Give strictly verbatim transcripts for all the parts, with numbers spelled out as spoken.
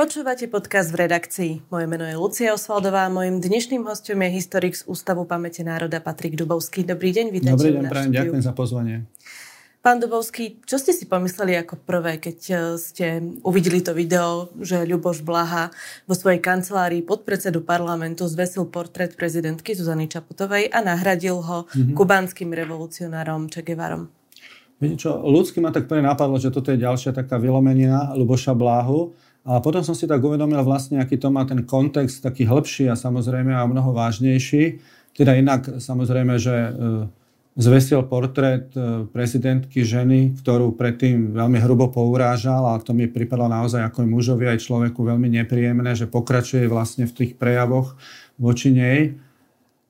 Počúvate podcast v redakcii. Moje meno je Lucia Osvaldová a mojím dnešným hosťom je historik z Ústavu pamäti národa Patrik Dubovský. Dobrý deň, vítajte. Dobrý deň, prajem, ďakujem za pozvanie. Pán Dubovský, čo ste si pomysleli ako prvé, keď ste uvideli to video, že Ľuboš Blaha vo svojej kancelárii podpredsedu parlamentu zvesil portrét prezidentky Zuzany Čaputovej a nahradil ho mm-hmm. kubánskym revolucionárom Che Guevarom? Viete čo, ľudsky ma tak prvé napadlo, že toto je ďalšia taká vylomenina Ľuboša Blahu. A potom som si tak uvedomil vlastne, aký to má ten kontext, taký hĺbší a samozrejme a mnoho vážnejší. Teda inak samozrejme, že zvesil portrét prezidentky ženy, ktorú predtým veľmi hrubo pourážal a to mi pripadlo naozaj ako mužovi aj človeku veľmi nepríjemné, že pokračuje vlastne v tých prejavoch voči nej.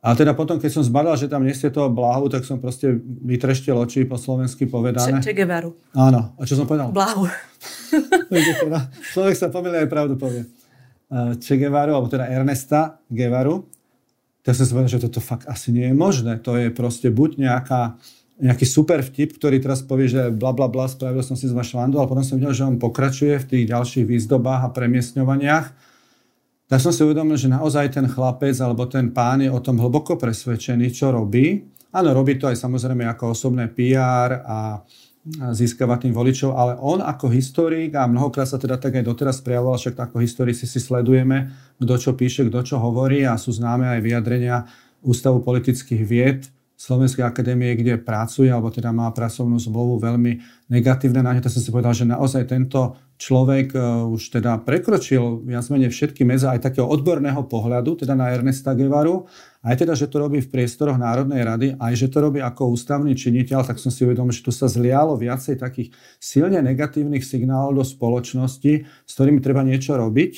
A teda potom, keď som zbadal, že tam nesie toho Blahu, tak som proste vytreštil oči po slovensky povedané. Che Guevaru. Áno. A čo som povedal? Blahu. Človek sa pomýli, aj pravdu povie. Che Guevaru, alebo teda Ernesta Guevaru. Tak som si povedal, že toto fakt asi nie je možné. To je proste buď nejaká, nejaký super vtip, ktorý teraz povie, že bla bla bla, spravil som si z vás švandu, ale potom som videl, že on pokračuje v tých ďalších výzdobách a premiesňovaniach. Tak som si uvedomil, že naozaj ten chlapec alebo ten pán je o tom hlboko presvedčený, čo robí. Áno, robí to aj samozrejme ako osobné pé er a získava tým voličov, ale on ako historik, a mnohokrát sa teda tak aj doteraz prejavoval, však ako historici si sledujeme, kto čo píše, kto čo hovorí a sú známe aj vyjadrenia Ústavu politických vied Slovenskej akadémie, kde pracuje, alebo teda má pracovnú zmluvu veľmi negatívne. Na to som si povedal, že naozaj tento človek už teda prekročil viac menej všetky medze aj takého odborného pohľadu, teda na Ernesta Guevaru, aj teda, že to robí v priestoroch Národnej rady, aj že to robí ako ústavný činiteľ, tak som si uvedomil, že tu sa zlialo viacej takých silne negatívnych signálov do spoločnosti, s ktorými treba niečo robiť.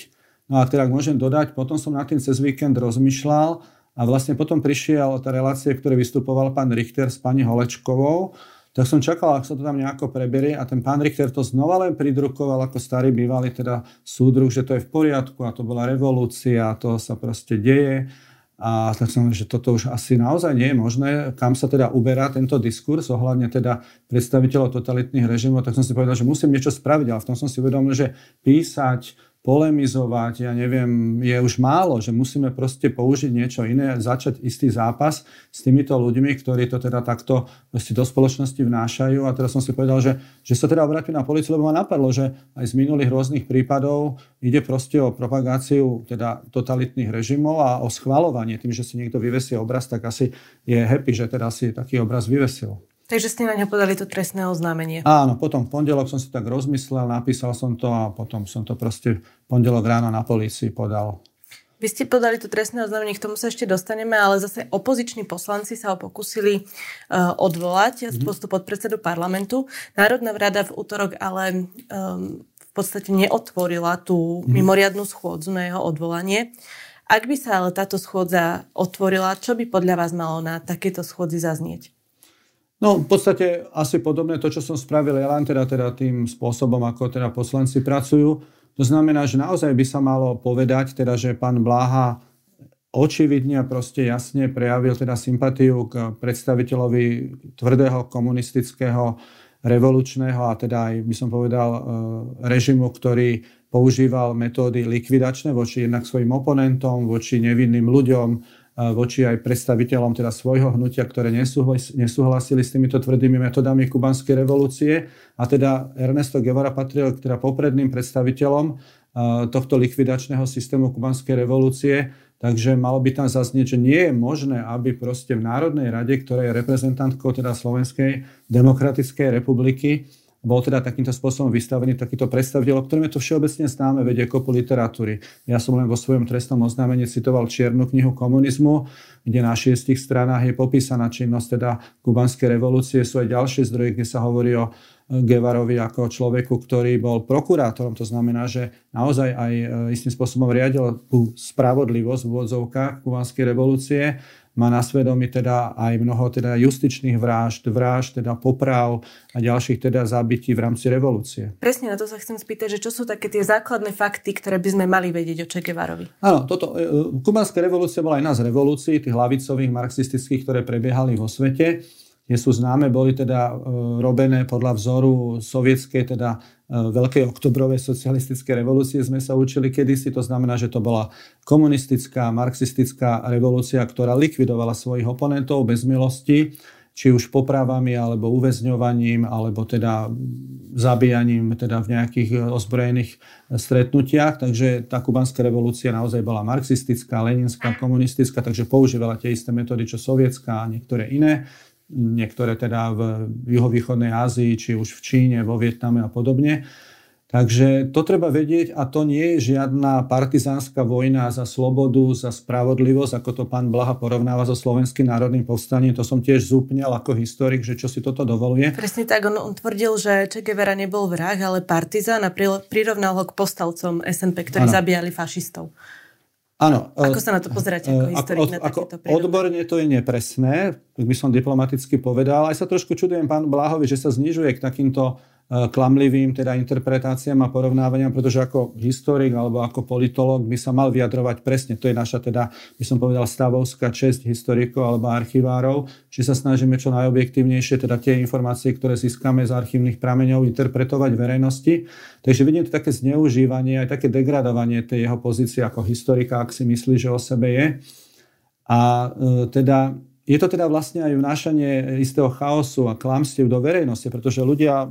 No a teda, ak môžem dodať, potom som nad tým cez víkend rozmýšľal a vlastne potom prišiel tá relácia, ktoré vystupoval pán Richter s pani Holečkovou. Tak som čakal, ak sa to tam nejako preberie a ten pán Richter to znova len pridrukoval ako starý bývalý teda súdruh, že to je v poriadku a to bola revolúcia a to sa proste deje. A tak som že toto už asi naozaj nie je možné, kam sa teda uberá tento diskurs ohľadne teda predstaviteľov totalitných režimov, tak som si povedal, že musím niečo spraviť, ale v tom som si uvedomil, že písať, polemizovať, ja neviem, je už málo, že musíme proste použiť niečo iné, začať istý zápas s týmito ľuďmi, ktorí to teda takto do spoločnosti vnášajú. A teraz som si povedal, že, že sa teda obrátim na políciu, lebo ma napadlo, že aj z minulých rôznych prípadov ide proste o propagáciu teda totalitných režimov a o schvaľovanie. Tým, že si niekto vyvesie obraz, tak asi je happy, že teda si taký obraz vyvesil. Takže ste na ňa podali to trestné oznámenie. Áno, potom v pondelok som si tak rozmyslel, napísal som to a potom som to proste pondelok ráno na polícii podal. Vy ste podali to trestné oznámenie, k tomu sa ešte dostaneme, ale zase opoziční poslanci sa ho pokúsili uh, odvolať mm-hmm. z postu podpredsedu parlamentu. Národná rada v útorok ale um, v podstate neotvorila tú mm-hmm. mimoriadnu schôdzu na jeho odvolanie. Ak by sa ale táto schôdza otvorila, čo by podľa vás malo na takéto schôdzi zaznieť? No, v podstate asi podobné to, čo som spravil, ja len teda, teda tým spôsobom, ako teda poslanci pracujú. To znamená, že naozaj by sa malo povedať, teda, že pán Blaha očividne a proste jasne prejavil teda sympatiu k predstaviteľovi tvrdého komunistického, revolučného a teda aj, by som povedal, režimu, ktorý používal metódy likvidačné voči jednak svojim oponentom, voči nevinným ľuďom, voči aj predstaviteľom teda svojho hnutia, ktoré nesúhlasili s týmito tvrdými metodami kubanskej revolúcie. A teda Ernesto Guevara patril teda popredným predstaviteľom tohto likvidačného systému kubanskej revolúcie. Takže malo by tam zaznieť, že nie je možné, aby proste v Národnej rade, ktorá je reprezentantkou teda Slovenskej demokratickej republiky, bol teda takýmto spôsobom vystavený takýto predstaviteľ, o ktorom je to všeobecne známe, vedie kopu literatúry. Ja som len vo svojom trestnom oznámení citoval Čiernu knihu komunizmu, kde na šiestich stranách je popísaná činnosť teda kubanskej revolúcie. Sú aj ďalšie zdroje, kde sa hovorí o Guevarovi ako človeku, ktorý bol prokurátorom. To znamená, že naozaj aj istým spôsobom riadil tú spravodlivosť v úvodzovkách kubanskej revolúcie. Má na svedomí teda aj mnoho teda justičných vražd, vražd, teda poprav a ďalších teda zabití v rámci revolúcie. Presne na to sa chcem spýtať, že čo sú také tie základné fakty, ktoré by sme mali vedieť o Che Guevarovi? Áno, toto, kubánska revolúcia bola jedna z revolúcií, tých ľavicových, marxistických, ktoré prebiehali vo svete. Tie sú známe, boli teda robené podľa vzoru sovietskej, teda veľkej oktobrovej socialistické revolúcie sme sa učili kedysi. To znamená, že to bola komunistická, marxistická revolúcia, ktorá likvidovala svojich oponentov bez milosti, či už popravami, alebo uväzňovaním, alebo teda zabíjaním teda v nejakých ozbrojených stretnutiach. Takže tá kubanská revolúcia naozaj bola marxistická, leninská, komunistická, takže používala tie isté metódy, čo sovietská a niektoré iné. Niektoré teda v juhovýchodnej Ázii, či už v Číne, vo Vietname a podobne. Takže to treba vedieť a to nie je žiadna partizánska vojna za slobodu, za spravodlivosť, ako to pán Blaha porovnáva so Slovenským národným povstaním. To som tiež zúpnel ako historik, že čo si toto dovoluje. Presne tak, on, on tvrdil, že Che Guevara nebol vrah, ale partizán a prirovnal ho k povstalcom es en pé, ktorí ano. zabíjali fašistov. Áno. Ako sa na to pozeráte ako historik na takéto prírodne? Odborne to je nepresné, by som diplomaticky povedal. Aj sa trošku čudujem pán Blahovi, že sa znižuje k takýmto klamlivým teda interpretáciám a porovnávaniam, pretože ako historik alebo ako politológ by sa mal vyjadrovať presne. To je naša teda, by som povedal, stavovská česť historikov alebo archivárov, či sa snažíme čo najobjektívnejšie teda tie informácie, ktoré získame z archívnych prameňov, interpretovať verejnosti. Takže vidím to také zneužívanie, aj také degradovanie tej jeho pozície ako historika, ak si myslí, že o sebe je. A e, teda... Je to teda vlastne aj vnášanie istého chaosu a klamstiev do verejnosti, pretože ľudia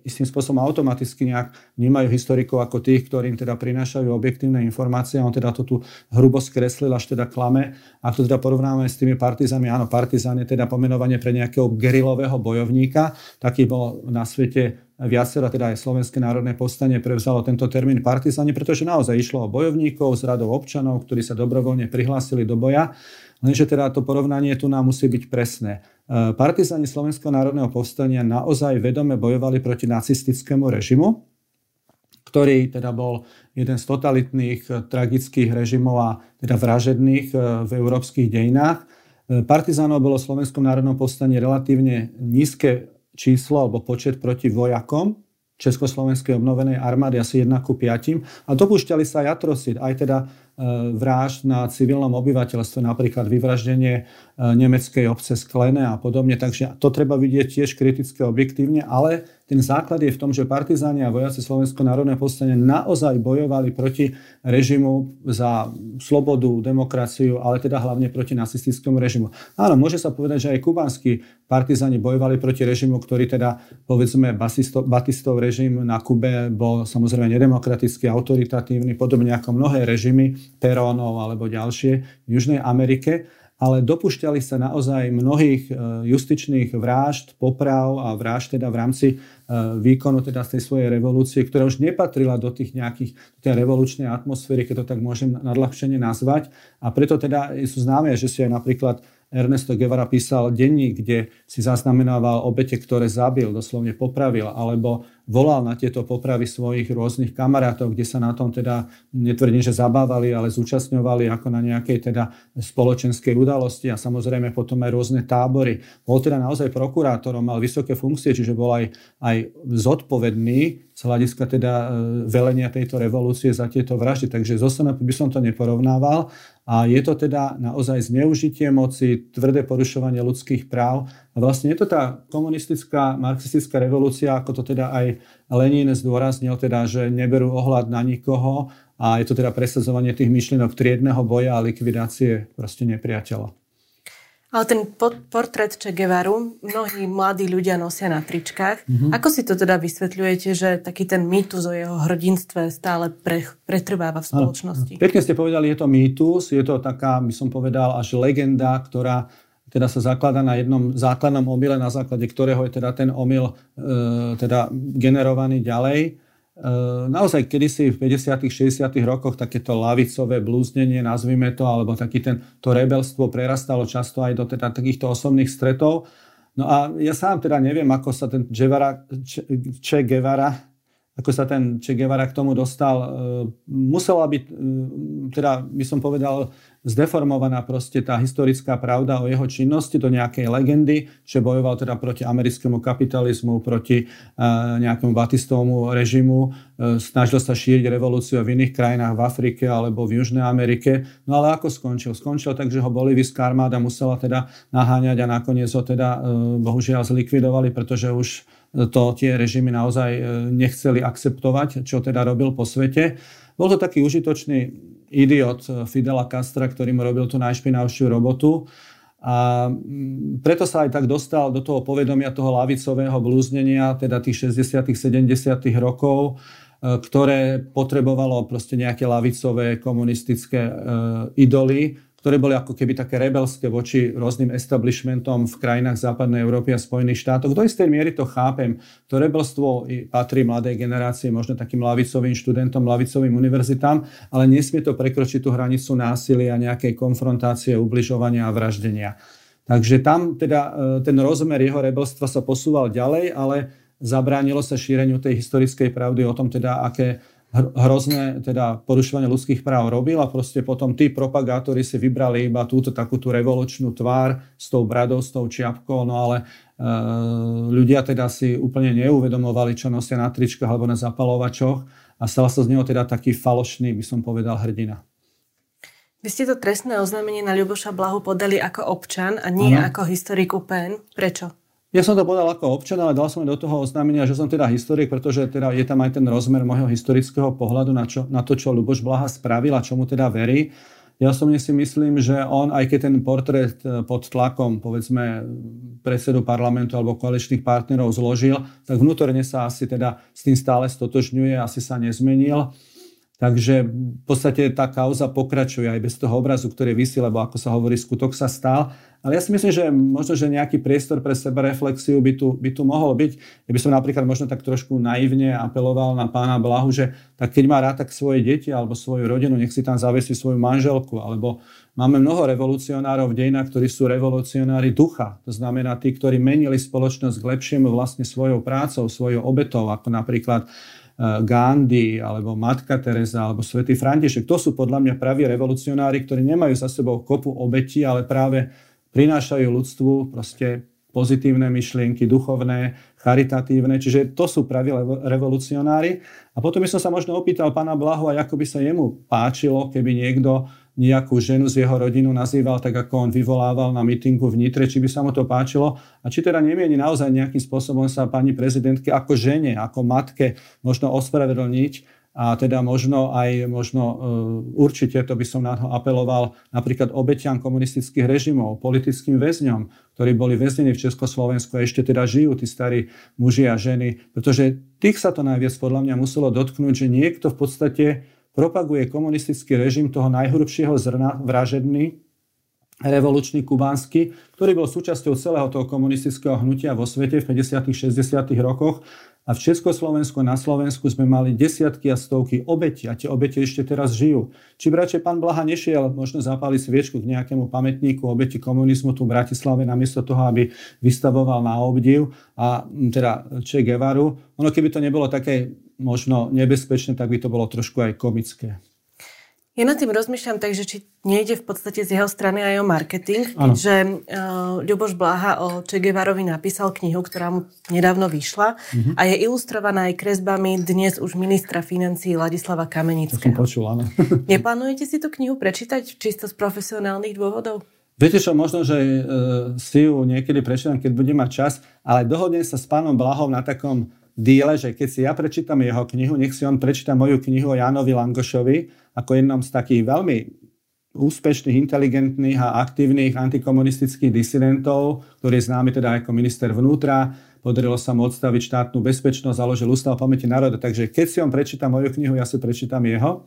istým spôsobom automaticky nejak vnímajú historikov ako tých, ktorým teda prinášajú objektívne informácie. On teda to tu hrubo skreslil až teda klame. Ak to teda porovnáme s tými partizami, áno, partizán je teda pomenovanie pre nejakého gerilového bojovníka. Taký bol na svete viacero, teda aj Slovenské národné povstanie prevzalo tento termín partizáni, pretože naozaj išlo o bojovníkov z radov občanov, ktorí sa dobrovoľne prihlásili do boja. Lenže teda to porovnanie tu nám musí byť presné. Partizáni Slovenského národného povstania naozaj vedome bojovali proti nacistickému režimu, ktorý teda bol jeden z totalitných, tragických režimov a teda vražedných v európskych dejinách. Partizánov bolo v Slovenskom národnom povstanie relatívne nízke číslo alebo počet proti vojakom Československej obnovenej armády asi jeden ku piatim a dopúšťali sa aj atrocít, aj teda vražd na civilnom obyvateľstve, napríklad vyvraždenie nemeckej obce Sklene a podobne, takže to treba vidieť tiež kriticky objektívne, ale ten základ je v tom, že partizáni a vojaci Slovenského národného povstania naozaj bojovali proti režimu za slobodu, demokraciu, ale teda hlavne proti nacistickému režimu. Áno, môže sa povedať, že aj kubánsky partizáni bojovali proti režimu, ktorý teda, povedzme, Batistov režim na Kube bol samozrejme nedemokratický, autoritatívny, podobne ako mnohé režimy Perónov alebo ďalšie v Južnej Amerike, ale dopúšťali sa naozaj mnohých justičných vražd, poprav a vražd teda v rámci výkonu teda z tej svojej revolúcie, ktorá už nepatrila do tých nejakých tej revolučnej atmosféry, keď to tak môžem nadľahčene nazvať. A preto teda sú známe, že si aj napríklad Ernesto Guevara písal denník, kde si zaznamenával obete, ktoré zabil, doslovne popravil, alebo volal na tieto popravy svojich rôznych kamarátov, kde sa na tom teda, netvrdím, že zabávali, ale zúčastňovali ako na nejakej teda spoločenskej udalosti a samozrejme potom aj rôzne tábory. Bol teda naozaj prokurátorom, mal vysoké funkcie, čiže bol aj, aj zodpovedný z hľadiska teda velenia tejto revolúcie za tieto vraždy. Takže z es en pé by som to neporovnával. A je to teda naozaj zneužitie moci, tvrdé porušovanie ľudských práv. A vlastne je to tá komunistická, marxistická revolúcia, ako to teda aj Lenin zdôraznil, teda, že neberú ohľad na nikoho a je to teda presadzovanie tých myšlienok triedneho boja a likvidácie proste nepriateľa. Ale ten portrét Che Guevaru mnohí mladí ľudia nosia na tričkách. Mm-hmm. Ako si to teda vysvetľujete, že taký ten mýtus o jeho hrdinstve stále pre, pretrváva v spoločnosti? Ano. Pekne ste povedali, je to mýtus, je to taká, by som povedal, až legenda, ktorá teda sa zaklada na jednom základnom omyle, na základe ktorého je teda ten omyl e, teda generovaný ďalej. Naozaj kedysi v päťdesiatych, šesťdesiatych rokoch takéto lavicové blúznenie, nazvime to, alebo taký ten, to rebelstvo prerastalo často aj do teda takýchto osobných stretov No a ja sám teda neviem, ako sa ten Guevara, Che Guevara, ako sa ten Che Guevara k tomu dostal. Musela byť, teda by som povedal, zdeformovaná proste tá historická pravda o jeho činnosti do nejakej legendy, že bojoval teda proti americkému kapitalizmu, proti nejakému batistovému režimu, snažil sa šíriť revolúciu v iných krajinách v Afrike alebo v Južnej Amerike. No ale ako skončil? Skončil tak, že ho bolivijská armáda musela teda naháňať a nakoniec ho teda bohužiaľ zlikvidovali, pretože už to tie režimy naozaj nechceli akceptovať, čo teda robil po svete. Bol to taký užitočný idiot Fidela Castra, ktorý mu robil tú najšpinavšiu robotu. A preto sa aj tak dostal do toho povedomia toho ľavicového blúznenia, teda tých šesťdesiatych sedemdesiatych rokov, ktoré potrebovalo proste nejaké ľavicové komunistické e, idoly, ktoré boli ako keby také rebelské voči rôznym establishmentom v krajinách západnej Európy a Spojených štátoch. Do istej miery to chápem. To rebelstvo patrí mladej generácii, možno takým ľavicovým študentom, ľavicovým univerzitám, ale nesmie to prekročiť tú hranicu násilia, nejakej konfrontácie, ubližovania a vraždenia. Takže tam teda ten rozmer jeho rebelstva sa posúval ďalej, ale zabránilo sa šíreniu tej historickej pravdy o tom, teda aké hrozné teda porušovanie ľudských práv robil, a proste potom tí propagátori si vybrali iba túto takúto revolučnú tvár s tou bradou, s tou čiapkou, no ale e, ľudia teda si úplne neuvedomovali, čo nosia na tričkách alebo na zapalovačoch, a stal sa z neho teda taký falošný, by som povedal, hrdina. Vy ste to trestné oznámenie na Ľuboša Blahu podali ako občan a nie ano. Ako historik ú pé en. Prečo? Ja som to podal ako občan, ale dal som do toho oznámenia, že som teda historik, pretože teda je tam aj ten rozmer môjho historického pohľadu na, čo, na to, čo Ľuboš Blaha spravil a čomu teda verí. Ja som si myslím, že on, aj keď ten portrét pod tlakom, povedzme, predsedu parlamentu alebo koaličných partnerov zložil, tak vnútorne sa asi teda s tým stále stotožňuje, asi sa nezmenil. Takže v podstate tá kauza pokračuje aj bez toho obrazu, ktorý visí, lebo ako sa hovorí, skutok sa stal. Ale ja si myslím, že možno, že nejaký priestor pre sebareflexiu by tu, by tu mohol byť. Ja by som napríklad možno tak trošku naivne apeloval na pána Blahu, že tak keď má rád tak svoje deti alebo svoju rodinu, nech si tam zavesí svoju manželku. Alebo máme mnoho revolucionárov v dejinách, ktorí sú revolucionári ducha. To znamená tí, ktorí menili spoločnosť k lepšiemu vlastne svojou prácou, svojou obetou, ako napríklad Gandhi, alebo Matka Teresa, alebo svätý František. To sú podľa mňa praví revolucionári, ktorí nemajú za sebou kopu obetí, ale práve prinášajú ľudstvu proste pozitívne myšlienky, duchovné, charitatívne. Čiže to sú praví revolucionári. A potom by som sa možno opýtal pána Blahu, aj ako by sa jemu páčilo, keby niekto nejakú ženu z jeho rodinu nazýval tak, ako on vyvolával na mítinku v Nitre, či by sa mu to páčilo. A či teda nemieni naozaj nejakým spôsobom sa pani prezidentke ako žene, ako matke možno ospravedlniť. A teda možno aj, možno určite, to by som na to apeloval, napríklad obetiam komunistických režimov, politickým väzňom, ktorí boli väznení v Československu a ešte teda žijú, tí starí muži a ženy. Pretože tých sa to najviac podľa mňa muselo dotknúť, že niekto v podstate propaguje komunistický režim toho najhrubšieho zrna, vražedný, revolučný, kubánsky, ktorý bol súčasťou celého toho komunistického hnutia vo svete v päťdesiatych šesťdesiatych rokoch. A v Československu, na Slovensku sme mali desiatky a stovky obetí a tie obete ešte teraz žijú. Či brače, pán Blaha nešiel možno zapáliť sviečku k nejakému pamätníku obeti komunizmu tu v Bratislave namiesto toho, aby vystavoval na obdiv a teda Che Guevaru. Ono keby to nebolo také možno nebezpečné, tak by to bolo trošku aj komické. Ja nad tým rozmýšľam tak, že či nejde v podstate z jeho strany aj o marketing, že uh, Ľuboš Blaha o Che Guevarovi napísal knihu, ktorá mu nedávno vyšla, mm-hmm. a je ilustrovaná aj kresbami dnes už ministra financií Ladislava Kamenického. To som počul, áno. Neplánujete si tú knihu prečítať čisto z profesionálnych dôvodov? Viete čo, možno, že e, si ju niekedy prečítam, keď budem mať čas, ale dohodnem sa s pánom Blahom na takom díle, že keď si ja prečítam jeho knihu, nech si on prečíta moju knihu o Jánovi Langošovi, ako jednom z takých veľmi úspešných, inteligentných a aktívnych antikomunistických disidentov, ktorý je známy teda ako minister vnútra. Podarilo sa mu odstaviť štátnu bezpečnosť, založil Ústav pamäti národa. Takže keď si on prečíta moju knihu, ja si prečítam jeho.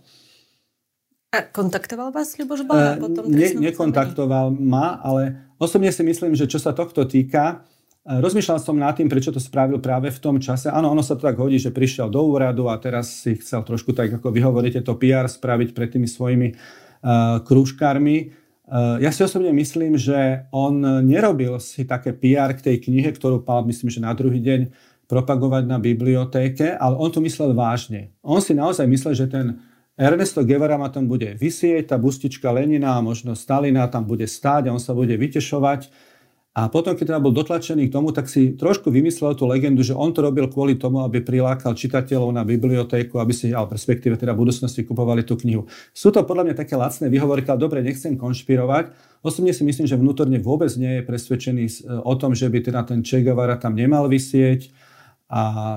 A kontaktoval vás Ľuboš Blaha? Uh, ne, nekontaktoval ma, ale osobne si myslím, že čo sa tohto týka, rozmýšľal som nad tým, prečo to spravil práve v tom čase. Áno, ono sa to tak hodí, že prišiel do úradu a teraz si chcel trošku tak, ako vy hovoríte, to pé er spraviť pred tými svojimi uh, krúžkármi. Ja si osobne myslím, že on nerobil si také pé er k tej knihe, ktorú mal, myslím, že na druhý deň propagovať na bibliotéke, ale on to myslel vážne. On si naozaj myslel, že ten Ernesto Guevara ma tam bude visieť, tá bustička Lenina a možno Stalina tam bude stáť a on sa bude vytešovať. A potom, keď teda bol dotlačený k tomu, tak si trošku vymyslel tú legendu, že on to robil kvôli tomu, aby prilákal čitateľov na bibliotéku, aby si, ale perspektíve teda v budúcnosti kupovali tú knihu. Sú to podľa mňa také lacné výhovorky, ale dobre, nechcem konšpirovať. Osobne si myslím, že vnútorne vôbec nie je presvedčený o tom, že by teda ten Che Guevara tam nemal visieť. A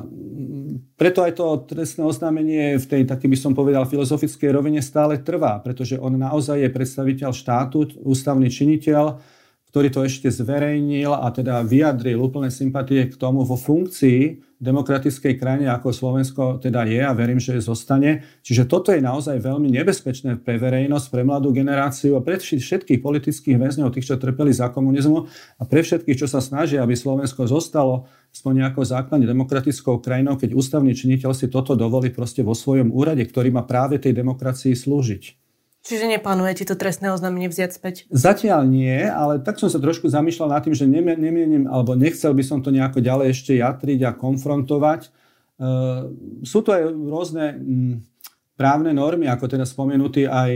preto aj to trestné oznámenie v tej, taký by som povedal, filozofickej rovine stále trvá, pretože on naozaj je predstaviteľ štátu, ústavný činiteľ, ktorý to ešte zverejnil a teda vyjadril úplne sympatie k tomu vo funkcii demokratickej krajine, ako Slovensko teda je a verím, že zostane. Čiže toto je naozaj veľmi nebezpečné pre verejnosť, pre mladú generáciu a pre všetkých politických väzňov, tých, čo trpeli za komunizmu a pre všetkých, čo sa snažia, aby Slovensko zostalo aspoň nejakou základne demokratickou krajinou, keď ústavný činiteľ si toto dovolí proste vo svojom úrade, ktorý má práve tej demokracii slúžiť. Čiže neplánujete to trestné oznámenie vziať späť? Zatiaľ nie, ale tak som sa trošku zamýšľal nad tým, že nemienim, alebo nechcel by som to nejako ďalej ešte jatriť a konfrontovať. Sú to aj rôzne právne normy, ako teda spomenutý aj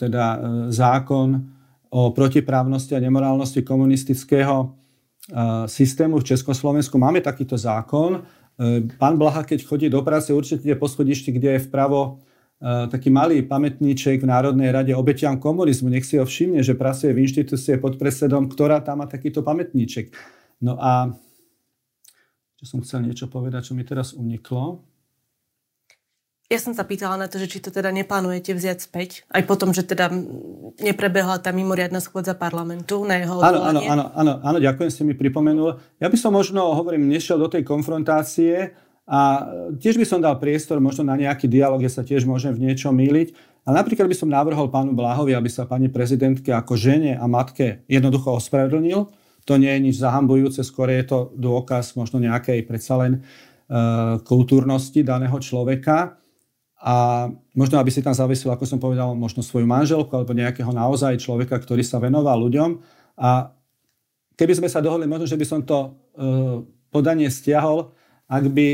teda zákon o protiprávnosti a nemorálnosti komunistického systému v Československu. Máme takýto zákon. Pán Blaha, keď chodí do práce, určite ide po schodišti, kde je vpravo taký malý pamätníček v Národnej rade obetiam komunizmu. Nech si ho všimne, že pracuje v inštitúcii pod predsedom, ktorá tam má takýto pamätníček. No a čo som chcel niečo povedať, čo mi teraz uniklo. Ja som sa pýtala na to, že či to teda neplánujete vziať späť, aj potom, že teda neprebehla tá mimoriadna schôdza parlamentu na jeho odvolanie. Áno, áno, áno, áno, ďakujem, ste mi pripomenul. Ja by som možno, hovorím, nešiel do tej konfrontácie, a tiež by som dal priestor možno na nejaký dialog, kde sa tiež môžem v niečom mýliť. A napríklad by som navrhol pánu Blahovi, aby sa pani prezidentke ako žene a matke jednoducho ospravedlnil. To nie je nič zahambujúce, skôr je to dôkaz možno nejakej predsa len uh, kultúrnosti daného človeka. A možno, aby si tam zavesil, ako som povedal, možno svoju manželku alebo nejakého naozaj človeka, ktorý sa venoval ľuďom. A keby sme sa dohodli, možno, že by som to uh, podanie stiahol, ak by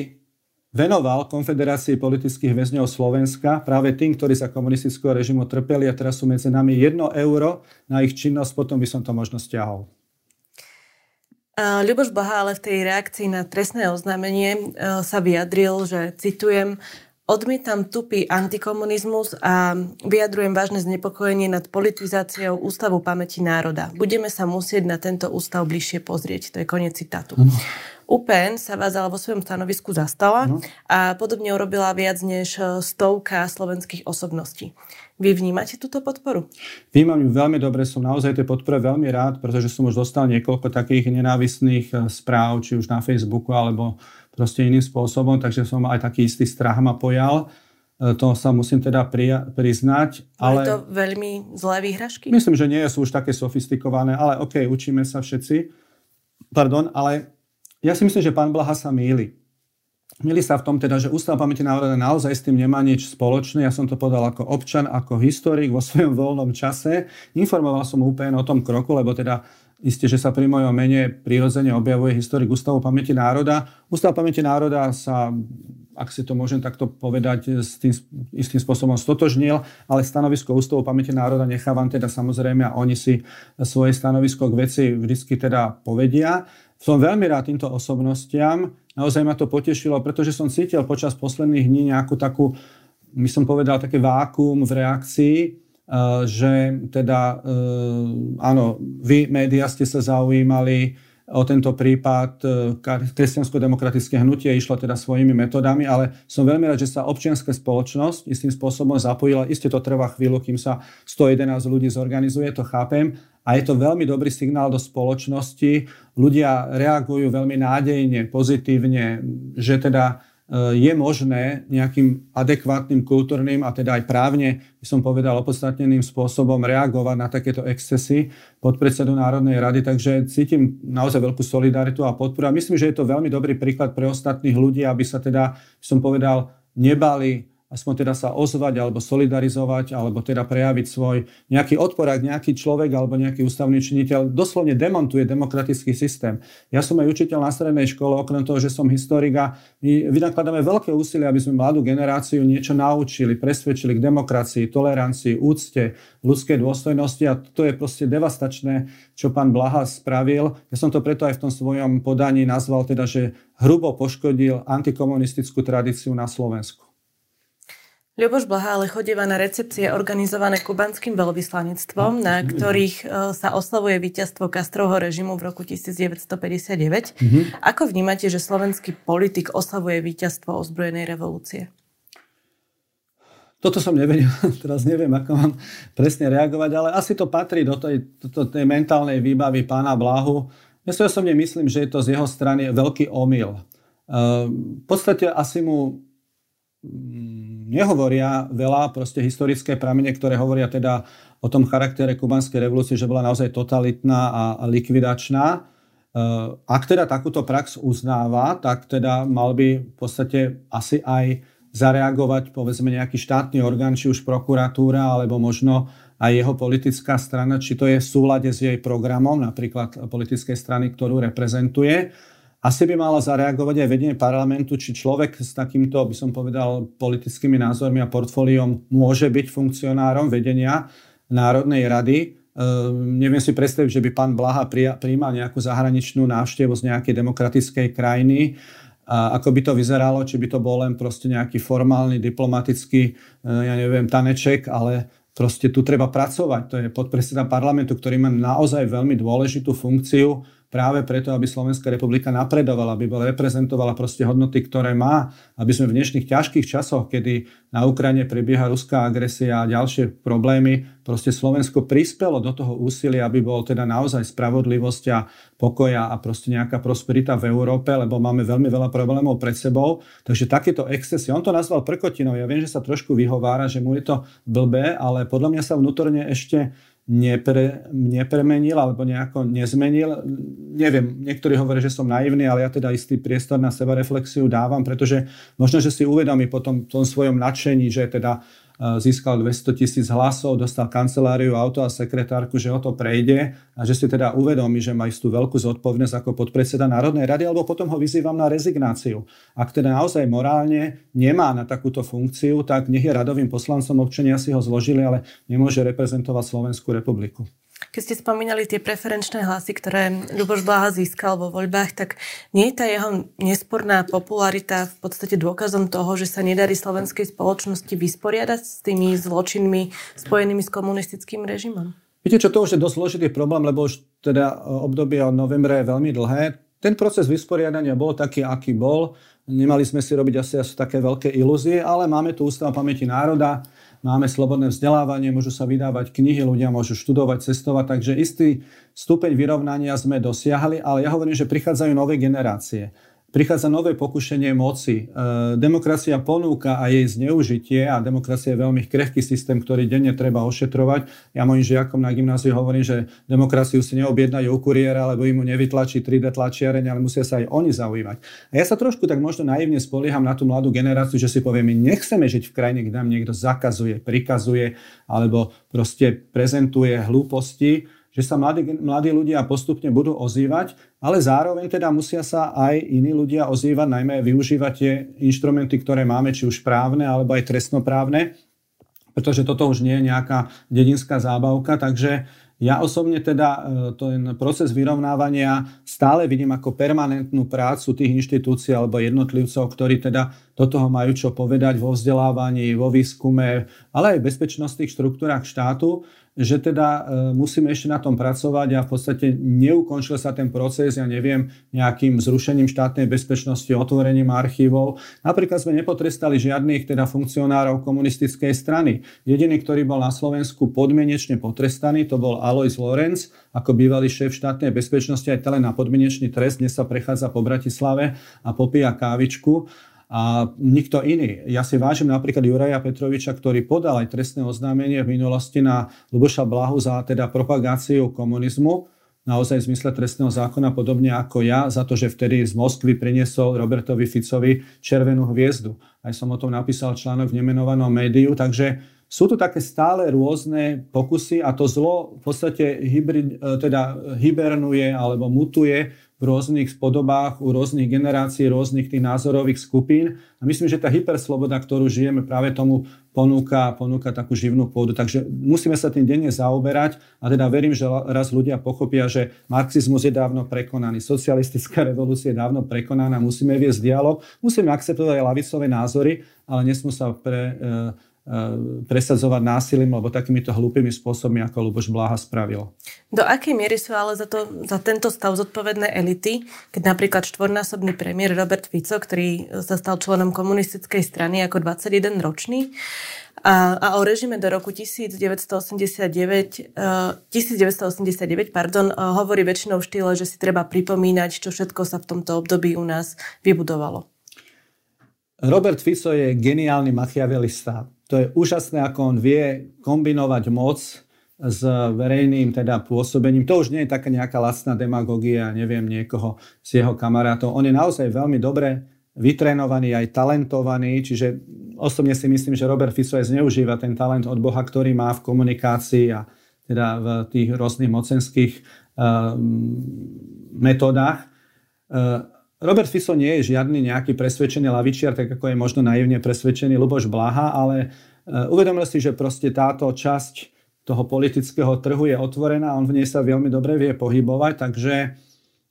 venoval Konfederácii politických väzňov Slovenska práve tým, ktorí za komunistického režimu trpeli a teraz sú medzi nami jedno euro na ich činnosť, potom by som to možno stiahol. Uh, Ľuboš Blaha ale v tej reakcii na trestné oznámenie uh, sa vyjadril, že citujem: "Odmietam tupý antikomunizmus a vyjadrujem vážne znepokojenie nad politizáciou Ústavu pamäti národa. Budeme sa musieť na tento ústav bližšie pozrieť." To je koniec citátu. Mm. ú pé en sa vás ale vo svojom stanovisku zastala no. a podobne urobila viac než stovka slovenských osobností. Vy vnímate túto podporu? Vnímam ju veľmi dobre, som naozaj tej podpore veľmi rád, pretože som už dostal niekoľko takých nenávistných správ, či už na Facebooku, alebo proste iným spôsobom, takže som aj taký istý strach ma pojal. To sa musím teda pri, priznať. Ale je to veľmi zlé výhražky? Myslím, že nie sú už také sofistikované, ale okej, okay, učíme sa všetci. Pardon, ale... Ja si myslím, že pán Blaha sa mýli. Mýli sa v tom teda, že Ústav pamäti národa naozaj s tým nemá nič spoločné. Ja som to podal ako občan, ako historik vo svojom voľnom čase. Informoval som ú pé en o tom kroku, lebo teda isté, že sa pri mojom mene prirodzene objavuje historik Ústavu pamäti národa. Ústav pamäti národa sa, ak si to môžem takto povedať, s tým istým spôsobom stotožnil, ale stanovisko Ústavu pamäti národa nechávam teda samozrejme a oni si svoje stanovisko k veci vždycky teda povedia. Som veľmi rád týmto osobnostiam. Naozaj ma to potešilo, pretože som cítil počas posledných dní nejakú takú, my som povedal, také vákuum v reakcii, že teda, áno, vy, médiá, ste sa zaujímali o tento prípad, kresťansko-demokratické hnutie išlo teda svojimi metodami, ale som veľmi rád, že sa občianska spoločnosť istým spôsobom zapojila. Isté to trvá chvíľu, kým sa sto jedenásť ľudí zorganizuje, to chápem. A je to veľmi dobrý signál do spoločnosti. Ľudia reagujú veľmi nádejne, pozitívne, že teda je možné nejakým adekvátnym, kultúrnym a teda aj právne, by som povedal, opodstatneným spôsobom reagovať na takéto excesy podpredsedu Národnej rady. Takže cítim naozaj veľkú solidaritu a podporu. A myslím, že je to veľmi dobrý príklad pre ostatných ľudí, aby sa teda, by som povedal, nebali aspoň teda sa ozvať alebo solidarizovať alebo teda prejaviť svoj nejaký odpor, ak nejaký človek alebo nejaký ústavný činiteľ doslovne demontuje demokratický systém. Ja som aj učiteľ na strednej škole, okrem toho, že som historik a my vynakladáme veľké úsilie, aby sme mladú generáciu niečo naučili, presvedčili k demokracii, tolerancii, úcte, ľudskej dôstojnosti a to je proste devastačné, čo pán Blaha spravil. Ja som to preto aj v tom svojom podaní nazval teda, že hrubo poškodil antikomunistickú tradíciu na Slovensku. Ľuboš Blaha ale chodíva na recepcie organizované kubanským veľvyslanectvom, na ktorých sa oslavuje víťazstvo Castrovho režimu v roku devätnásťstopäťdesiatdeväť. Mm-hmm. Ako vnímate, že slovenský politik oslavuje víťazstvo ozbrojenej revolúcie? Toto som nevedel, teraz neviem, ako mám presne reagovať, ale asi to patrí do tej, do tej mentálnej výbavy pána Blahu. Ja si osobne myslím, že je to z jeho strany veľký omyl. V podstate asi mu nehovoria veľa proste historické pramene, ktoré hovoria teda o tom charaktere kubanskej revolúcie, že bola naozaj totalitná a likvidačná. Ak teda takúto prax uznáva, tak teda mal by v podstate asi aj zareagovať povedzme nejaký štátny orgán, či už prokuratúra, alebo možno aj jeho politická strana, či to je v súlade s jej programom, napríklad politickej strany, ktorú reprezentuje. Asi by mala zareagovať aj vedenie parlamentu, či človek s takýmto, by som povedal, politickými názormi a portfóliom môže byť funkcionárom vedenia Národnej rady. Ehm, neviem si predstaviť, že by pán Blaha prijímal nejakú zahraničnú návštevu z nejakej demokratickej krajiny. A ako by to vyzeralo, či by to bol len proste nejaký formálny, diplomatický, e, ja neviem, taneček, ale proste tu treba pracovať. To je podpredseda parlamentu, ktorý má naozaj veľmi dôležitú funkciu, práve preto, aby Slovenská republika napredovala, aby reprezentovala proste hodnoty, ktoré má, aby sme v dnešných ťažkých časoch, kedy na Ukrajine prebieha ruská agresia a ďalšie problémy, proste Slovensko prispelo do toho úsilia, aby bol teda naozaj spravodlivosť a pokoja a proste nejaká prosperita v Európe, lebo máme veľmi veľa problémov pred sebou. Takže takéto excesy, on to nazval prkotinou, ja viem, že sa trošku vyhovára, že mu je to blbé, ale podľa mňa sa vnútorne ešte Nepre, nepremenil alebo nejako nezmenil. Neviem, niektorí hovoria, že som naivný, ale ja teda istý priestor na sebareflexiu dávam, pretože možno, že si uvedomí po tom, tom svojom nadšení, že teda získal dvestotisíc hlasov, dostal kanceláriu, auto a sekretárku, že o to prejde a že si teda uvedomí, že má istú veľkú zodpovednosť ako podpredseda Národnej rady, alebo potom ho vyzývam na rezignáciu. Ak teda naozaj morálne nemá na takúto funkciu, tak nech je radovým poslancom, občania si ho zložili, ale nemôže reprezentovať Slovenskú republiku. Keď ste spomínali tie preferenčné hlasy, ktoré Ľuboš Blaha získal vo voľbách, tak nie je tá jeho nesporná popularita v podstate dôkazom toho, že sa nedarí slovenskej spoločnosti vysporiadať s tými zločinmi spojenými s komunistickým režimom? Viete čo, to už je dosť zložitý problém, lebo už teda obdobie od novembra je veľmi dlhé. Ten proces vysporiadania bol taký, aký bol. Nemali sme si robiť asi, asi také veľké ilúzie, ale máme tu Ústav pamäti národa, máme slobodné vzdelávanie, môžu sa vydávať knihy, ľudia môžu študovať, cestovať, takže istý stupeň vyrovnania sme dosiahli, ale ja hovorím, že prichádzajú nové generácie. Prichádza nové pokušenie moci. E, demokracia ponúka a jej zneužitie, a demokracia je veľmi krehký systém, ktorý denne treba ošetrovať. Ja mojim žiakom na gymnáziu hovorím, že demokraciu si neobjednajú u kuriéra, lebo im nevytlačí tri dé tlačiareň, ale musia sa aj oni zaujímať. A ja sa trošku tak možno naivne spolieham na tú mladú generáciu, že si poviem, my nechceme žiť v krajine, kde nám niekto zakazuje, prikazuje alebo proste prezentuje hlúposti, že sa mladí, mladí ľudia postupne budú ozývať, ale zároveň teda musia sa aj iní ľudia ozývať, najmä využívať tie inštrumenty, ktoré máme, či už právne, alebo aj trestnoprávne, pretože toto už nie je nejaká dedinská zábavka, takže ja osobne teda ten proces vyrovnávania stále vidím ako permanentnú prácu tých inštitúcií alebo jednotlivcov, ktorí teda do toho majú čo povedať vo vzdelávaní, vo výskume, ale aj v bezpečnostných štruktúrach štátu, že teda musíme ešte na tom pracovať a v podstate neukončil sa ten proces, ja neviem, nejakým zrušením štátnej bezpečnosti, otvorením archívov. Napríklad sme nepotrestali žiadnych teda funkcionárov komunistickej strany. Jediný, ktorý bol na Slovensku podmienečne potrestaný, to bol Alojz Lorenc, ako bývalý šéf štátnej bezpečnosti, aj teda na podmienečný trest, dnes sa prechádza po Bratislave a popíja kávičku. A nikto iný. Ja si vážim napríklad Juraja Petroviča, ktorý podal aj trestné oznámenie v minulosti na Ľuboša Blahu za teda propagáciu komunizmu. naozaj v zmysle trestného zákona, podobne ako ja, za to, že vtedy z Moskvy priniesol Robertovi Ficovi červenú hviezdu. Aj som o tom napísal článok v nemenovanom médiu, takže sú tu také stále rôzne pokusy a to zlo v podstate hybrid, teda hibernuje alebo mutuje v rôznych podobách, u rôznych generácií, rôznych tých názorových skupín. A myslím, že tá hypersloboda, ktorú žijeme, práve tomu ponúka, ponúka takú živnú pôdu. Takže musíme sa tým denne zaoberať a teda verím, že raz ľudia pochopia, že marxizmus je dávno prekonaný, socialistická revolúcia je dávno prekonaná, musíme viesť dialog, musíme akceptovať aj ľavicové názory, ale nesmú sa pre, e, presadzovať násilím alebo takýmito hlúpými spôsobmi, ako Ľuboš Blaha spravil. Do akej miery sú ale za, to, za tento stav zodpovedné elity, keď napríklad štvornásobný premiér Robert Fico, ktorý sa stal členom komunistickej strany ako dvadsaťjedenročný a, a o režime do roku devätnásťstoosemdesiatdeväť hovorí väčšinou v štýle, že si treba pripomínať, čo všetko sa v tomto období u nás vybudovalo. Robert Fico je geniálny machiavelista. To je úžasné, ako on vie kombinovať moc s verejným teda pôsobením. To už nie je taká nejaká lacná demagogia, neviem, niekoho z jeho kamarátov. On je naozaj veľmi dobre vytrénovaný, aj talentovaný, čiže osobne si myslím, že Robert Fico aj zneužíva ten talent od Boha, ktorý má v komunikácii a teda v tých rôznych mocenských uh, metódach. Uh, Robert Fico nie je žiadny nejaký presvedčený lavičiar, tak ako je možno naivne presvedčený Ľuboš Blaha, ale uvedomil si, že proste táto časť toho politického trhu je otvorená, on v nej sa veľmi dobre vie pohybovať, takže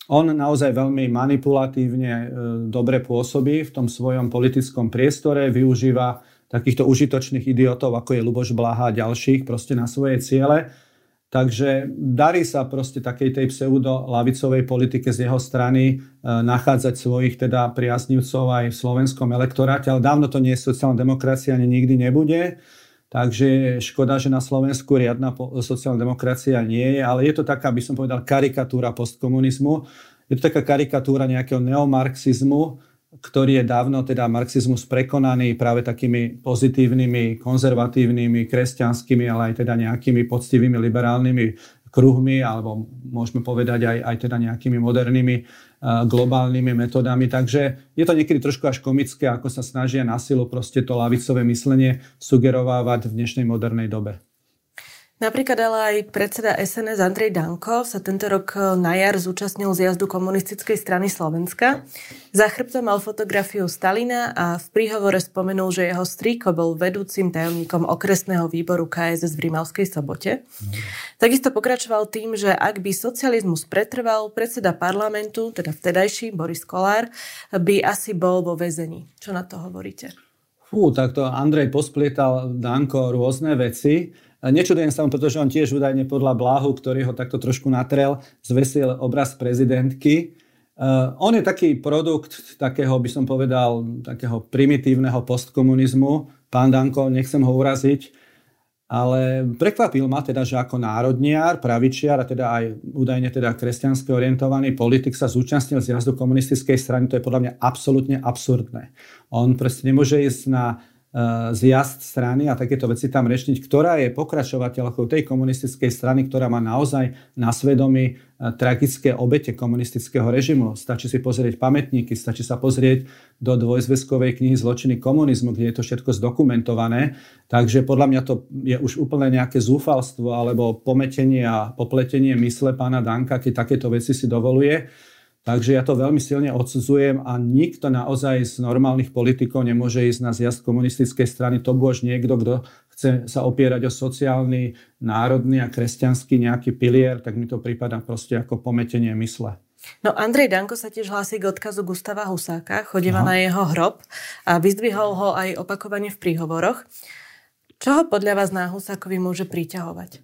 on naozaj veľmi manipulatívne dobre pôsobí v tom svojom politickom priestore, využíva takýchto užitočných idiotov, ako je Ľuboš Blaha a ďalších, proste na svoje ciele. Takže darí sa proste takej tej pseudo-lavicovej politike z jeho strany e, nachádzať svojich teda priaznivcov aj v slovenskom elektoráte, ale dávno to nie je sociálna demokracia, ani nikdy nebude. Takže škoda, že na Slovensku riadna po- sociálna demokracia nie je, ale je to taká, by som povedal, karikatúra postkomunizmu. Je to taká karikatúra nejakého neomarxizmu, ktorý je dávno teda marxizmus prekonaný práve takými pozitívnymi, konzervatívnymi, kresťanskými, ale aj teda nejakými poctivými liberálnymi kruhmi, alebo môžeme povedať aj, aj teda nejakými modernými uh, globálnymi metodami. Takže je to niekedy trošku až komické, ako sa snažia na silu proste to ľavicové myslenie sugerovávať v dnešnej modernej dobe. Napríklad ale aj predseda es en es Andrej Danko sa tento rok na jar zúčastnil zjazdu Komunistickej strany Slovenska. Za chrbtom mal fotografiu Stalina a v príhovore spomenul, že jeho strýko bol vedúcim tajomníkom okresného výboru ká es es v Rimavskej Sobote. No. Takisto pokračoval tým, že ak by socializmus pretrval, predseda parlamentu, teda vtedajší Boris Kolár, by asi bol vo väzení. Čo na to hovoríte? Fú, tak to Andrej posplietal Danko rôzne veci. Nečudujem sa, pretože on tiež údajne podľa Blahu, ktorý ho takto trošku natrel, zvesil obraz prezidentky. Uh, on je taký produkt takého, by som povedal, takého primitívneho postkomunizmu. Pán Danko, nechcem ho uraziť, ale prekvapil ma teda, že ako národniar, pravičiar a teda aj údajne teda kresťansky orientovaný politik sa zúčastnil zjazdu komunistickej strany. To je podľa mňa absolútne absurdné. On proste nemôže ísť na zjazd strany a takéto veci tam rečniť, ktorá je pokračovateľkou tej komunistickej strany, ktorá má naozaj na svedomí tragické obete komunistického režimu. Stačí si pozrieť pamätníky, stačí sa pozrieť do dvojzväzkovej knihy Zločiny komunizmu, kde je to všetko zdokumentované. Takže podľa mňa to je už úplne nejaké zúfalstvo alebo pometenie a popletenie mysle pána Danka, keď takéto veci si dovoluje. Takže ja to veľmi silne odsudzujem a nikto naozaj z normálnych politikov nemôže ísť na zjazd komunistickej strany. To bol už niekto, kto chce sa opierať o sociálny, národný a kresťanský nejaký pilier, tak mi to prípada proste ako pometenie mysle. No Andrej Danko sa tiež hlási k odkazu Gustava Husáka, chodíva Aha. na jeho hrob a vyzdvihol ho aj opakovane v príhovoroch. Čo ho podľa vás na Husákovi môže priťahovať?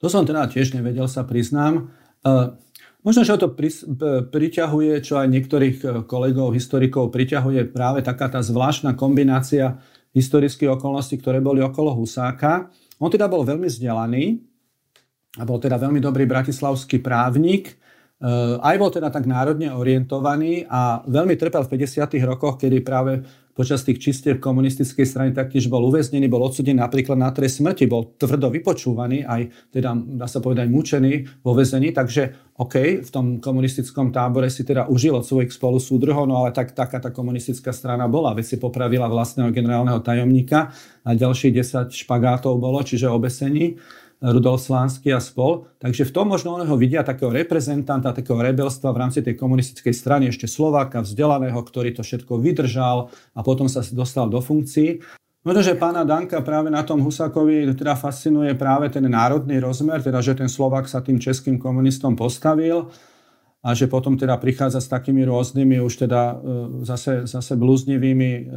To som teda tiež nevedel, sa priznám. Uh, Možno, že ho to priťahuje, čo aj niektorých kolegov, historikov priťahuje práve taká tá zvláštna kombinácia historických okolností, ktoré boli okolo Husáka. On teda bol veľmi vzdelaný a bol teda veľmi dobrý bratislavský právnik. Aj bol teda tak národne orientovaný a veľmi trpel v päťdesiatych rokoch, kedy práve počas tých čistier komunistickej strany taktiež bol uväznený, bol odsudený napríklad na trest smrti, bol tvrdo vypočúvaný, aj teda dá sa povedať mučený vo väzení, takže OK, v tom komunistickom tábore si teda užil od svojich spolusúdruhov, no ale tak, taká tá komunistická strana bola, veď si popravila vlastného generálneho tajomníka a ďalších desať špagátov bolo, čiže obesení. Rudolf Slánský a spol. Takže v tom možno oného vidia takého reprezentanta, takého rebelstva v rámci tej komunistickej strany, ešte Slováka, vzdelaného, ktorý to všetko vydržal a potom sa dostal do funkcií. Možno, že pána Danka práve na tom Husákovi teda fascinuje práve ten národný rozmer, teda že ten Slovák sa tým českým komunistom postavil a že potom teda prichádza s takými rôznymi už teda zase, zase blúznivými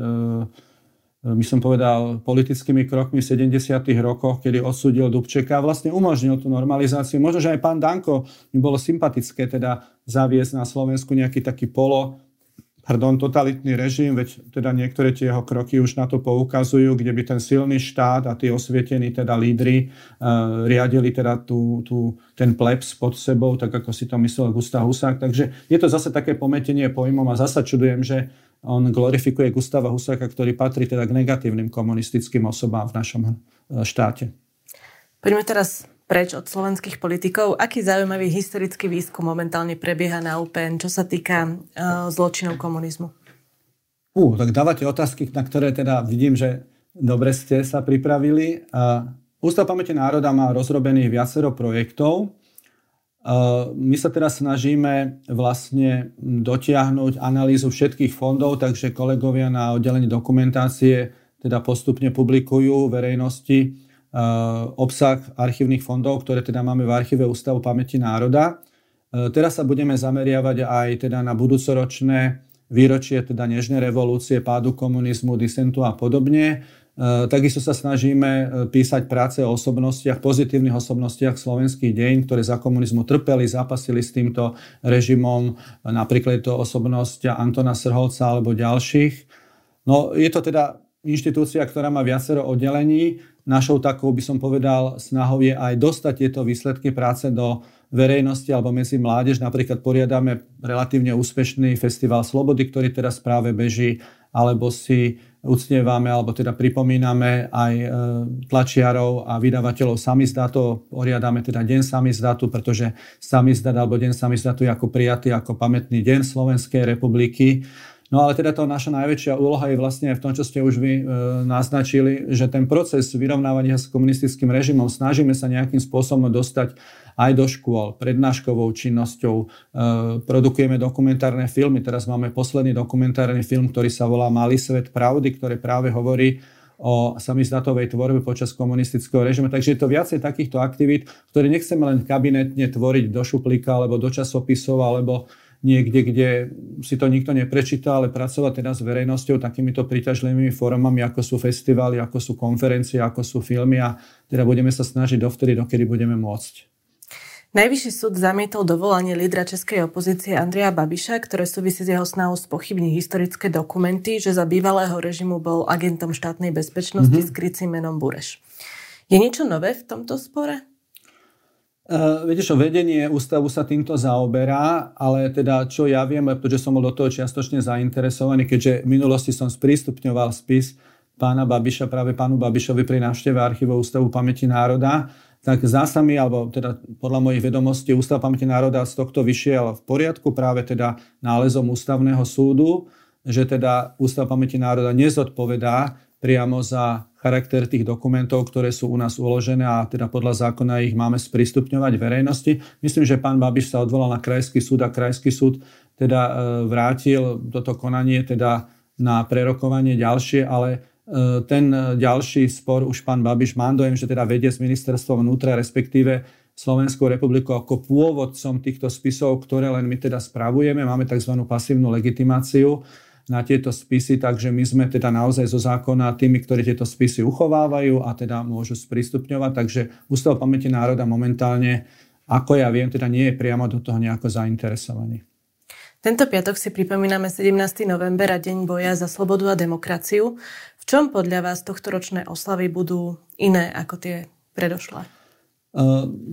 my som povedal, politickými krokmi v sedemdesiatych rokoch, kedy odsúdil Dubčeka a vlastne umožnil tú normalizáciu. Možno, že aj pán Danko mi bolo sympatické teda zaviesť na Slovensku nejaký taký polo, pardon, totalitný režim, veď teda niektoré tie jeho kroky už na to poukazujú, kde by ten silný štát a tí osvietení teda lídri uh, riadili teda tú, tú, ten plebs pod sebou, tak ako si to myslel Gustav Husák. Takže je to zase také pometenie pojmom a zasa čudujem, že on glorifikuje Gustava Husáka, ktorý patrí teda k negatívnym komunistickým osobám v našom štáte. Poďme teraz preč od slovenských politikov. Aký zaujímavý historický výskum momentálne prebieha na ú pé en, čo sa týka uh, zločinov komunizmu? Ú, tak dávate otázky, na ktoré teda vidím, že dobre ste sa pripravili. Uh, Ústav pamäti národa má rozrobených viacero projektov. My sa teraz snažíme vlastne dotiahnuť analýzu všetkých fondov, takže kolegovia na oddelení dokumentácie teda postupne publikujú verejnosti obsah archívnych fondov, ktoré teda máme v archíve Ústavu pamäti národa. Teraz sa budeme zameriavať aj teda na budúcoročné výročie teda nežnej revolúcie, pádu komunizmu, disentu a podobne. Takisto sa snažíme písať práce o osobnostiach, pozitívnych osobnostiach slovenských dejín, ktoré za komunizmu trpeli, zápasili s týmto režimom, napríklad to osobnosť Antona Srholca alebo ďalších. No, je to teda inštitúcia, ktorá má viacero oddelení. Našou takou, by som povedal, snahou je aj dostať tieto výsledky práce do verejnosti alebo medzi mládež. Napríklad poriadame relatívne úspešný Festival slobody, ktorý teraz práve beží, alebo si uctievame, alebo teda pripomíname aj tlačiarov a vydavateľov samizdátov. Poriadame teda deň samizdátu, pretože samizdát alebo deň samizdátu je ako prijatý ako pamätný deň Slovenskej republiky. No ale teda to naša najväčšia úloha je vlastne v tom, čo ste už vy e, naznačili, že ten proces vyrovnávania s komunistickým režimom snažíme sa nejakým spôsobom dostať aj do škôl, prednáškovou činnosťou. E, produkujeme dokumentárne filmy, teraz máme posledný dokumentárny film, ktorý sa volá Malý svet pravdy, ktorý práve hovorí o samizdatovej tvorbe počas komunistického režimu. Takže je to viacej takýchto aktivít, ktoré nechceme len kabinetne tvoriť do šuplíka alebo do časopisov alebo niekde, kde si to nikto neprečíta, ale pracovať teda s verejnosťou takýmito príťažlivými formami, ako sú festivály, ako sú konferencie, ako sú filmy a teda budeme sa snažiť dovtedy, dokedy budeme môcť. Najvyšší súd zamietol dovolanie lídra českej opozície Andreja Babiša, ktoré súvisí s jeho snahou spochybniť historické dokumenty, že za bývalého režimu bol agentom štátnej bezpečnosti mm-hmm. s krycím menom Bureš. Je niečo nové v tomto spore? Uh, viete čo, vedenie ústavu sa týmto zaoberá, ale teda čo ja viem, pretože som bol do toho čiastočne zainteresovaný, keďže v minulosti som sprístupňoval spis pána Babiša, práve pánu Babišovi pri návšteve archívu Ústavu pamäti národa, tak zásami, alebo teda podľa mojich vedomostí Ústav pamäti národa z tohto vyšiel v poriadku práve teda nálezom ústavného súdu, že teda Ústav pamäti národa nezodpovedá priamo za charakter tých dokumentov, ktoré sú u nás uložené a teda podľa zákona ich máme sprístupňovať verejnosti. Myslím, že pán Babiš sa odvolal na krajský súd a krajský súd teda vrátil toto konanie teda na prerokovanie ďalšie, ale ten ďalší spor už pán Babiš mám dojem, že teda vedie s ministerstvom vnútra, respektíve Slovenskou republikou ako pôvodcom týchto spisov, ktoré len my teda spravujeme. Máme tzv. Pasívnu legitimáciu na tieto spisy, takže my sme teda naozaj zo zákona tými, ktorí tieto spisy uchovávajú a teda môžu sprístupňovať. Takže Ústav pamäti národa momentálne, ako ja viem, teda nie je priamo do toho nejako zainteresovaný. Tento piatok si pripomíname sedemnásteho novembra a Deň boja za slobodu a demokraciu. V čom podľa vás tohtoročné oslavy budú iné ako tie predošlé?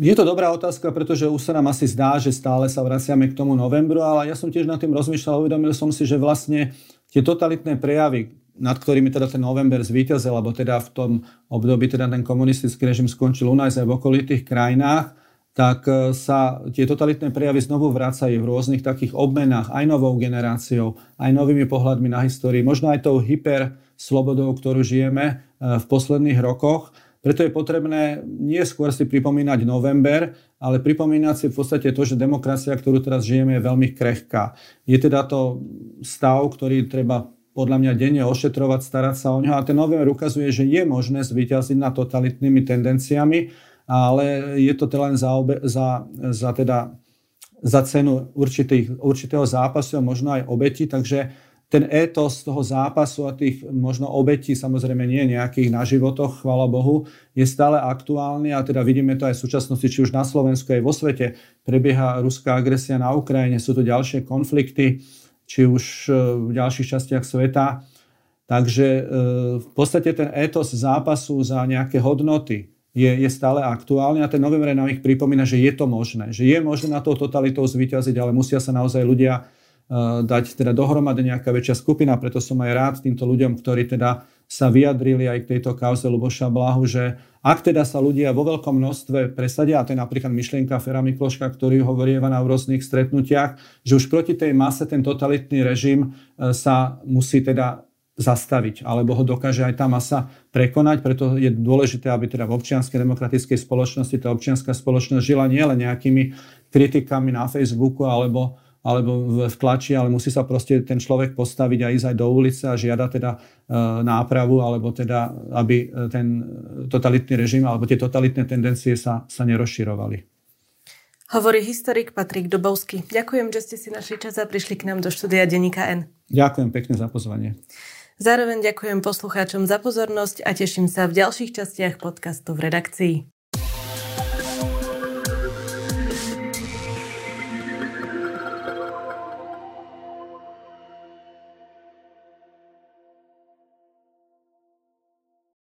Je to dobrá otázka, pretože už sa nám asi zdá, že stále sa vraciame k tomu novembru, ale ja som tiež nad tým rozmýšľal, uvedomil som si, že vlastne tie totalitné prejavy nad ktorými teda ten november zvíťazil, alebo teda v tom období teda ten komunistický režim skončil u nás aj v okolitých krajinách, tak sa tie totalitné prejavy znovu vracajú v rôznych takých obmenách aj novou generáciou, aj novými pohľadmi na históriu, možno aj tou hyperslobodou, ktorú žijeme v posledných rokoch. Preto je potrebné nie skôr si pripomínať november, ale pripomínať si v podstate to, že demokracia, ktorú teraz žijeme, je veľmi krehká. Je teda to stav, ktorý treba podľa mňa denne ošetrovať, starať sa o ňo. A ten november ukazuje, že je možné zvíťaziť nad totalitnými tendenciami, ale je to teda len za, obe, za, za, teda, za cenu určitých, určitého zápasu a možno aj obeti, takže ten étos toho zápasu a tých možno obetí, samozrejme nie nejakých na životoch, chvála Bohu, je stále aktuálny a teda vidíme to aj v súčasnosti, či už na Slovensku, aj vo svete. Prebieha ruská agresia na Ukrajine, sú tu ďalšie konflikty, či už v ďalších častiach sveta. Takže v podstate ten étos zápasu za nejaké hodnoty je, je stále aktuálny a ten november nám ich pripomína, že je to možné. Že je možné na tou totalitou zvíťaziť, ale musia sa naozaj ľudia dať teda dohromady nejaká väčšia skupina, preto som aj rád týmto ľuďom, ktorí teda sa vyjadrili aj k tejto kauze Ľuboša Blahu, že ak teda sa ľudia vo veľkom množstve presadia, a to je napríklad myšlienka Fera Mikloška, ktorý hovorieva na rôznych stretnutiach, že už proti tej mase ten totalitný režim sa musí teda zastaviť, alebo ho dokáže aj tá masa prekonať, preto je dôležité, aby teda v občianskej demokratickej spoločnosti tá občianska spoločnosť žila nielen nejakými kritikami na Facebooku alebo alebo v tlači, ale musí sa proste ten človek postaviť a ísť aj do ulice a žiada teda nápravu, alebo teda, aby ten totalitný režim, alebo tie totalitné tendencie sa, sa nerozširovali. Hovorí historik Patrik Dubovský. Ďakujem, že ste si našli čas a prišli k nám do štúdia Deníka N. Ďakujem pekne za pozvanie. Zároveň ďakujem poslucháčom za pozornosť a teším sa v ďalších častiach podcastu v redakcii.